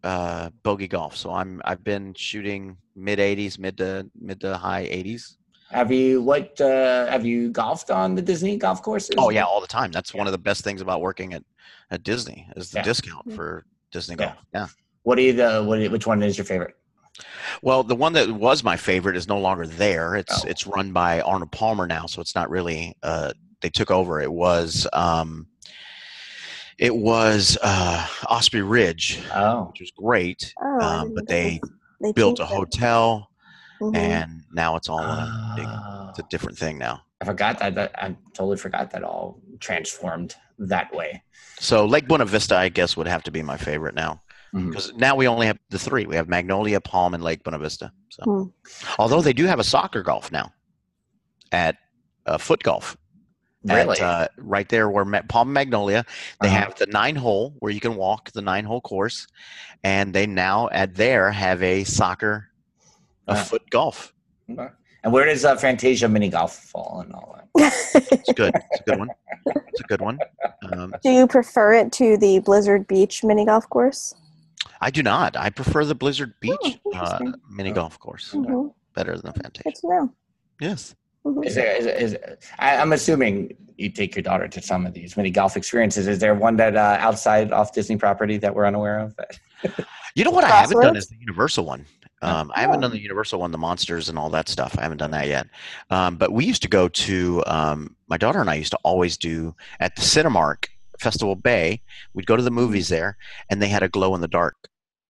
uh, bogey golf, so I'm I've been shooting mid eighties, mid to mid to high eighties. Have you what? Uh, have you golfed on the Disney golf courses? Oh yeah, all the time. That's yeah. one of the best things about working at, at Disney is the yeah. discount for Disney golf. Yeah. yeah. What do you the what? Are you, which one is your favorite? Well, the one that was my favorite is no longer there. It's oh. it's run by Arnold Palmer now, so it's not really. Uh, they took over. It was. Um, It was uh, Osprey Ridge, oh. which was great, oh, um, but they, they built a hotel, mm-hmm. and now it's all uh, big, it's a different thing now. I forgot that, that. I totally forgot that all transformed that way. So Lake Buena Vista, I guess, would have to be my favorite now, because mm-hmm. now we only have the three. We have Magnolia, Palm, and Lake Buena Vista. So, mm-hmm. although they do have a soccer golf now at uh, Foot Golf. Really? At, uh, right there where Ma- Palm Magnolia, they uh-huh. have the nine hole where you can walk the nine hole course, and they now at there have a soccer, a uh-huh. foot golf. Okay. And where does uh, Fantasia mini golf fall and all that? It's good. It's a good one. It's a good one. Um, do you prefer it to the Blizzard Beach mini golf course? I do not. I prefer the Blizzard Beach oh, uh, mini oh. golf course mm-hmm. better than Fantasia. Good to know. Yes. Mm-hmm. Is there, is, is, I, I'm assuming you take your daughter to some of these mini golf experiences. Is there one that uh, outside off Disney property that we're unaware of? You know what Crossroads? I haven't done is the Universal one. Um, oh. I haven't done the Universal one, the monsters and all that stuff. I haven't done that yet. Um, but we used to go to, um, my daughter and I used to always do at the Cinemark Festival Bay. We'd go to the movies there, and they had a glow in the dark.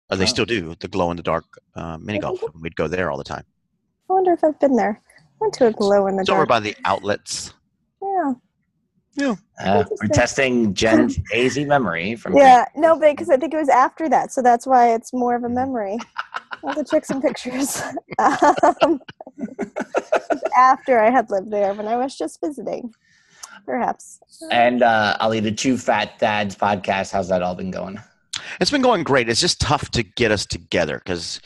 Or they oh. still do, the glow in the dark uh, mini golf. Mm-hmm. We'd go there all the time. I wonder if I've been there. Went to a glow in the dark. It's over by the outlets. Yeah. Yeah. Uh, we're testing Jen's hazy memory from. Yeah, no, but because I think it was after that, so that's why it's more of a memory. I'll have to check some pictures. Um, after I had lived there, when I was just visiting, perhaps. And uh, Ali, the Two Fat Dads podcast, how's that all been going? It's been going great. It's just tough to get us together because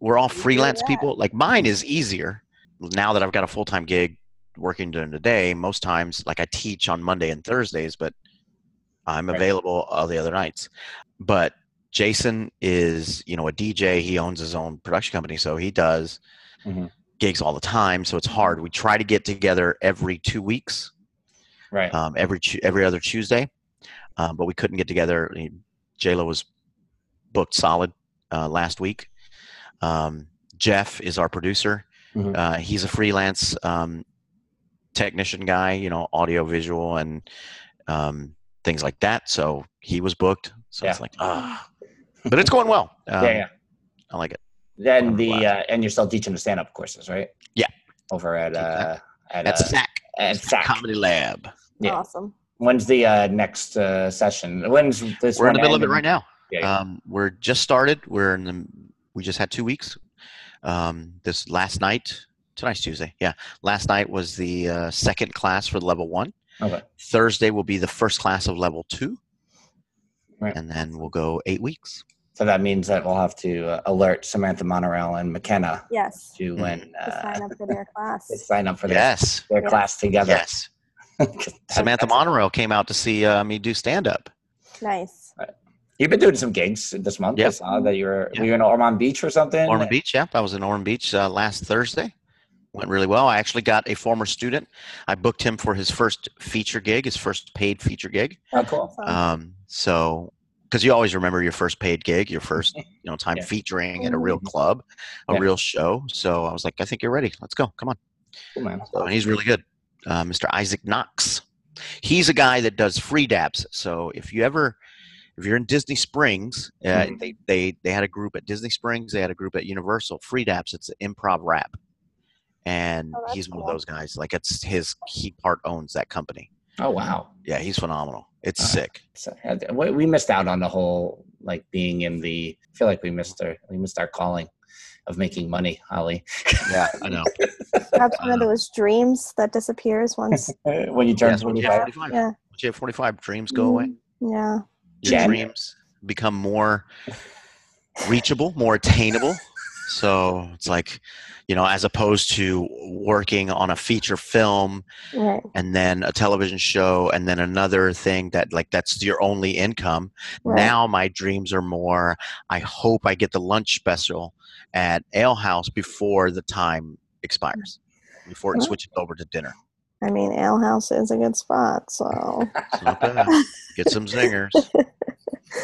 we're all freelance yeah. people. Like mine is easier. Now that I've got a full-time gig working during the day, most times, like I teach on Monday and Thursdays, but I'm right. available all the other nights. But Jason is, you know, a D J. He owns his own production company, so he does mm-hmm. gigs all the time. So it's hard. We try to get together every two weeks, right? Um, every every other Tuesday, um, but we couldn't get together. Jayla was booked solid uh, last week. Um, Jeff is our producer. Uh, he's a freelance um, technician guy, you know, audio, visual, and um, things like that. So he was booked. So yeah. it's like, ah, but it's going well. Um, yeah, yeah, I like it. Then the uh, and you're still teaching the stand-up courses, right? Yeah, over at uh, at, at Sac at Sac Comedy Lab. Yeah. Awesome. When's the uh, next uh, session? When's this? We're in the middle ending? of it right now. Yeah, yeah. Um, we're just started. We're in the. We just had two weeks. Um, this last night, tonight's Tuesday. Yeah. Last night was the uh, second class for level one. Okay. Thursday will be the first class of level two. Right. And then we'll go eight weeks. So that means that we'll have to uh, alert Samantha Monorail and McKenna. Yes. To mm-hmm. when, uh, to sign up for their class. They sign up for their, yes. their yes. class together. Yes. Samantha Monorail came out to see uh, me do stand up. Nice. Right. You've been doing some gigs this month. Yep. I saw that you were, yep. were you in Ormond Beach or something? Ormond Beach, yeah. I was in Ormond Beach uh, last Thursday. Went really well. I actually got a former student. I booked him for his first feature gig, his first paid feature gig. Oh, cool. Um, so, because you always remember your first paid gig, your first you know time yeah. featuring at a real club, a yeah. real show. So I was like, I think you're ready. Let's go. Come on. Cool, man. So, and he's really good. Uh, Mister Isaac Knox. He's a guy that does free dabs. So if you ever, if you're in Disney Springs, uh, mm-hmm. they, they, they had a group at Disney Springs. They had a group at Universal. Free dabs. It's an improv rap. And oh, he's one cool. of those guys. Like it's his, he part owns that company. Oh, wow. Yeah. He's phenomenal. It's uh, sick. So, we missed out on the whole, like being in the, I feel like we missed our, we missed our calling of making money, Holly. Yeah, I know. That's one of those dreams that disappears once. When you turn yes, forty-five. When you forty-five. Yeah. Once you have forty-five, dreams go away. Yeah. Your yeah. dreams become more reachable, more attainable. So it's like, you know, as opposed to working on a feature film right. and then a television show and then another thing that like that's your only income. Right. Now my dreams are more, I hope I get the lunch special at Ale House before the time expires, before it right. switches over to dinner. I mean, Ale House is a good spot, so. It's not bad. Get some zingers.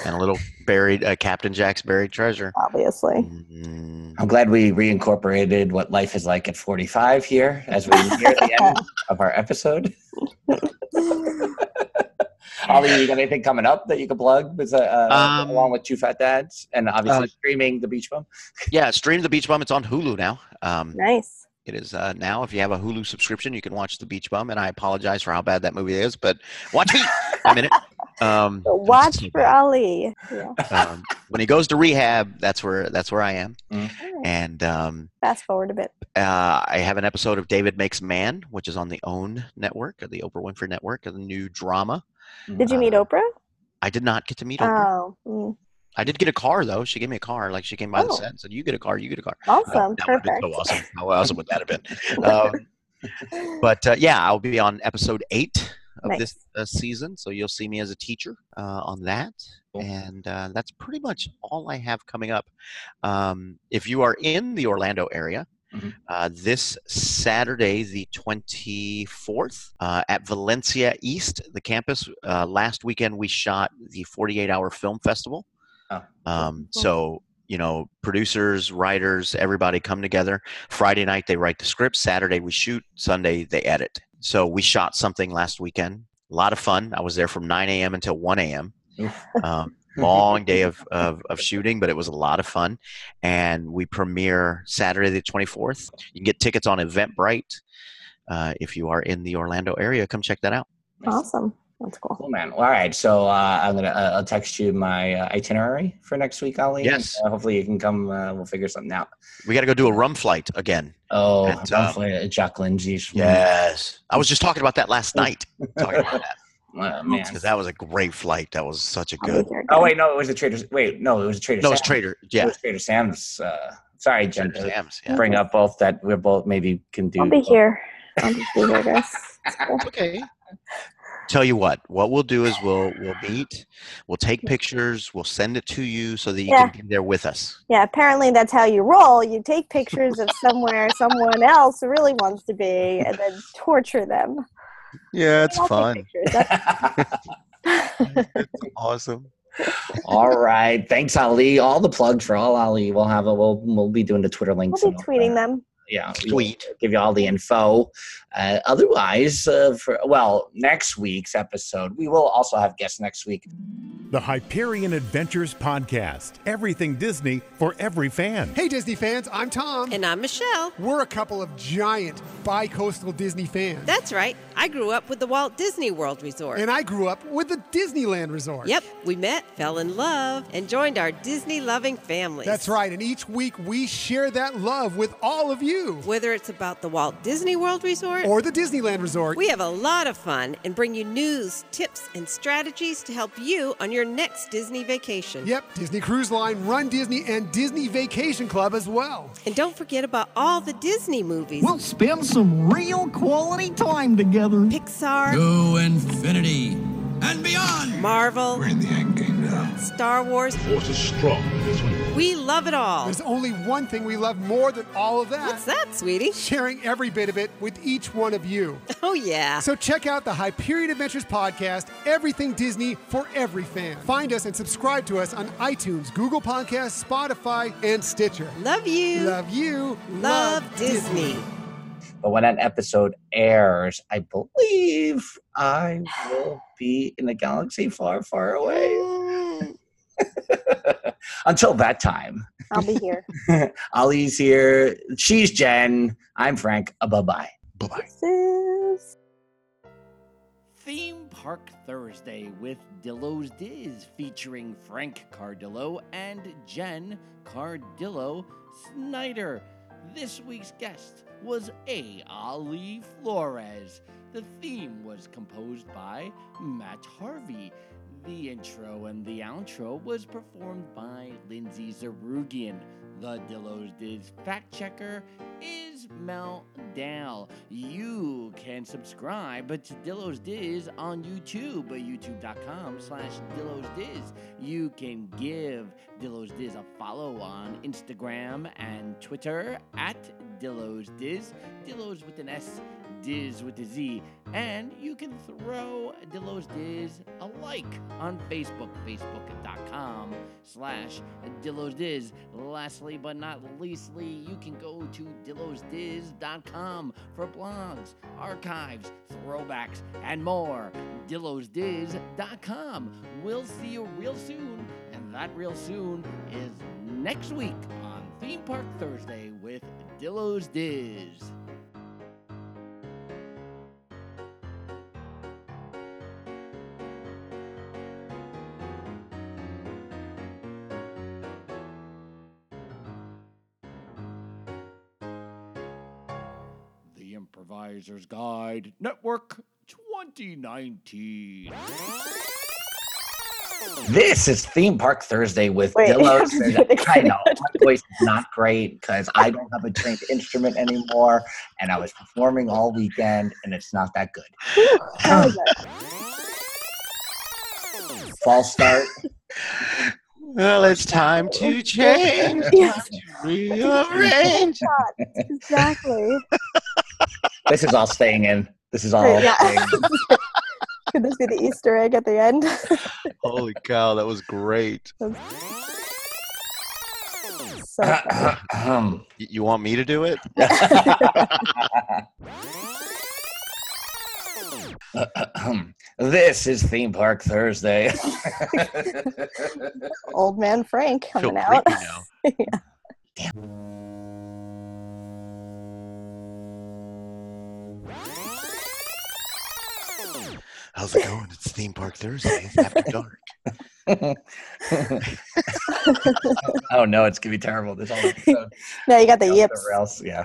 And a little buried, uh, Captain Jack's buried treasure. Obviously. Mm-hmm. I'm glad we reincorporated what life is like at forty-five here as we near the end of our episode. Ollie, you got anything coming up that you could plug with, uh, um, along with Two Fat Dads and obviously uh, streaming The Beach Bum? Yeah, stream The Beach Bum. It's on Hulu now. Um, nice. It is uh, now. If you have a Hulu subscription, you can watch The Beach Bum. And I apologize for how bad that movie is, but watch it. I'm in it. Um, so watch for bad. Ali. Yeah. Um, when he goes to rehab, that's where that's where I am. Mm-hmm. And um, fast forward a bit. Uh, I have an episode of David Makes Man, which is on the OWN network, or the Oprah Winfrey Network, a new drama. Did you uh, meet Oprah? I did not get to meet Oprah. Oh. Mm. I did get a car though. She gave me a car. Like she came by oh. the set and said, "You get a car. You get a car." Awesome. Uh, that would have been so awesome. How awesome would that have been? Um, but uh, yeah, I'll be on episode eight. Of nice. This uh, season, so you'll see me as a teacher uh, on that, cool. and uh, that's pretty much all I have coming up. Um, if you are in the Orlando area, mm-hmm. uh, this Saturday, the twenty-fourth, uh, at Valencia East, the campus. Uh, last weekend, we shot the forty-eight hour film festival. Oh. Um, cool. So. You know, producers, writers, everybody come together. Friday night, they write the script. Saturday, we shoot. Sunday, they edit. So we shot something last weekend. A lot of fun. I was there from nine a.m. until one a.m. Um, long day of, of, of shooting, but it was a lot of fun. And we premiere Saturday the twenty-fourth. You can get tickets on Eventbrite. Uh, if you are in the Orlando area, come check that out. Awesome. That's cool. Cool, man. Well, all right. So uh, I'm gonna uh, I'll text you my uh, itinerary for next week, Ali. Yes. Uh, hopefully you can come. Uh, we'll figure something out. We got to go do a rum flight again. Oh, at, rum um, flight at Jacqueline G's. Yes. I was just talking about that last night. Talking about that. Oh, man. Because that was a great flight. That was such a good. Oh wait, no, it was a Trader. Wait, no, it was a Trader. No, Sam's. It was Trader. Yeah. It was Trader Sam's. Uh, sorry, Jen. Trader Sam's. Yeah. Bring up both that we're both maybe can do. I'll be both. Here. I'll be here, I guess. Okay. Tell you what, what we'll do is we'll we'll meet, we'll take pictures, we'll send it to you so that you yeah. can be there with us. Yeah, apparently that's how you roll. You take pictures of somewhere someone else really wants to be and then torture them. Yeah, it's fun. That's- it's awesome. All right. Thanks, Ali. All the plugs for all Ali. We'll have a we'll we'll be doing the Twitter links. We'll be tweeting them. Yeah, tweet. Give you all the info. Uh, otherwise, uh, for, well, next week's episode, we will also have guests next week. The Hyperion Adventures Podcast. Everything Disney for every fan. Hey, Disney fans, I'm Tom. And I'm Michelle. We're a couple of giant bi-coastal Disney fans. That's right. I grew up with the Walt Disney World Resort. And I grew up with the Disneyland Resort. Yep. We met, fell in love, and joined our Disney-loving families. That's right. And each week, we share that love with all of you. Whether it's about the Walt Disney World Resort or the Disneyland Resort, we have a lot of fun and bring you news, tips, and strategies to help you on your next Disney vacation. Yep, Disney Cruise Line, Run Disney, and Disney Vacation Club as well. And don't forget about all the Disney movies. We'll spend some real quality time together. Pixar. Go Infinity and beyond. Marvel. We're in the end game now. Star Wars. Water strong this week. We love it all. There's only one thing we love more than all of that. What's that, sweetie? Sharing every bit of it with each one of you. Oh, yeah. So check out the Hyperion Adventures Podcast, Everything Disney for every fan. Find us and subscribe to us on iTunes, Google Podcasts, Spotify, and Stitcher. Love you. Love you. Love, love Disney. Disney. But when that episode airs, I believe I will be in a galaxy far, far away. Mm. Until that time. I'll be here. Ali's here. She's Jen. I'm Frank. Uh, bye-bye. Bye-bye. Kisses. Theme Park Thursday with Dillo's Diz, featuring Frank Cardillo and Jen Cardillo Snyder. This week's guest was A. Ali Flores. The theme was composed by Matt Harvey. The intro and the outro was performed by Lindsay Zerugian. The Dillo's Diz fact checker is Mel Dowell. You can subscribe to Dillo's Diz on YouTube, youtube.com slash Dillo's Diz. You can give Dillo's Diz a follow on Instagram and Twitter at Dillo's Diz. Dillo's with an S, Diz with a Z. And you can throw Dillo's Diz a like on Facebook, facebook.com slash Dillo's Diz. Lastly, but not leastly, you can go to dillos diz dot com for blogs, archives, throwbacks, and more. dillos diz dot com. We'll see you real soon, and that real soon is next week on Theme Park Thursday with Dillo's Diz. Improvisers Guide Network twenty nineteen. This is Theme Park Thursday with Dillo's. I know, my voice is not great because I don't have a trained instrument anymore, and I was performing all weekend, and it's not that good. Um, false start. Well, it's time to change. Yes. Time to rearrange. Exactly. This is all staying in. This is all yeah. staying in. Could this be the Easter egg at the end? Holy cow, that was great. That was so uh, um, you want me to do it? uh, um, this is Theme Park Thursday. Old man Frank coming out. Yeah. Damn. How's it going? It's Theme Park Thursday after dark. Oh no, it's gonna be terrible this whole episode. No, you got the yips. Else, yeah.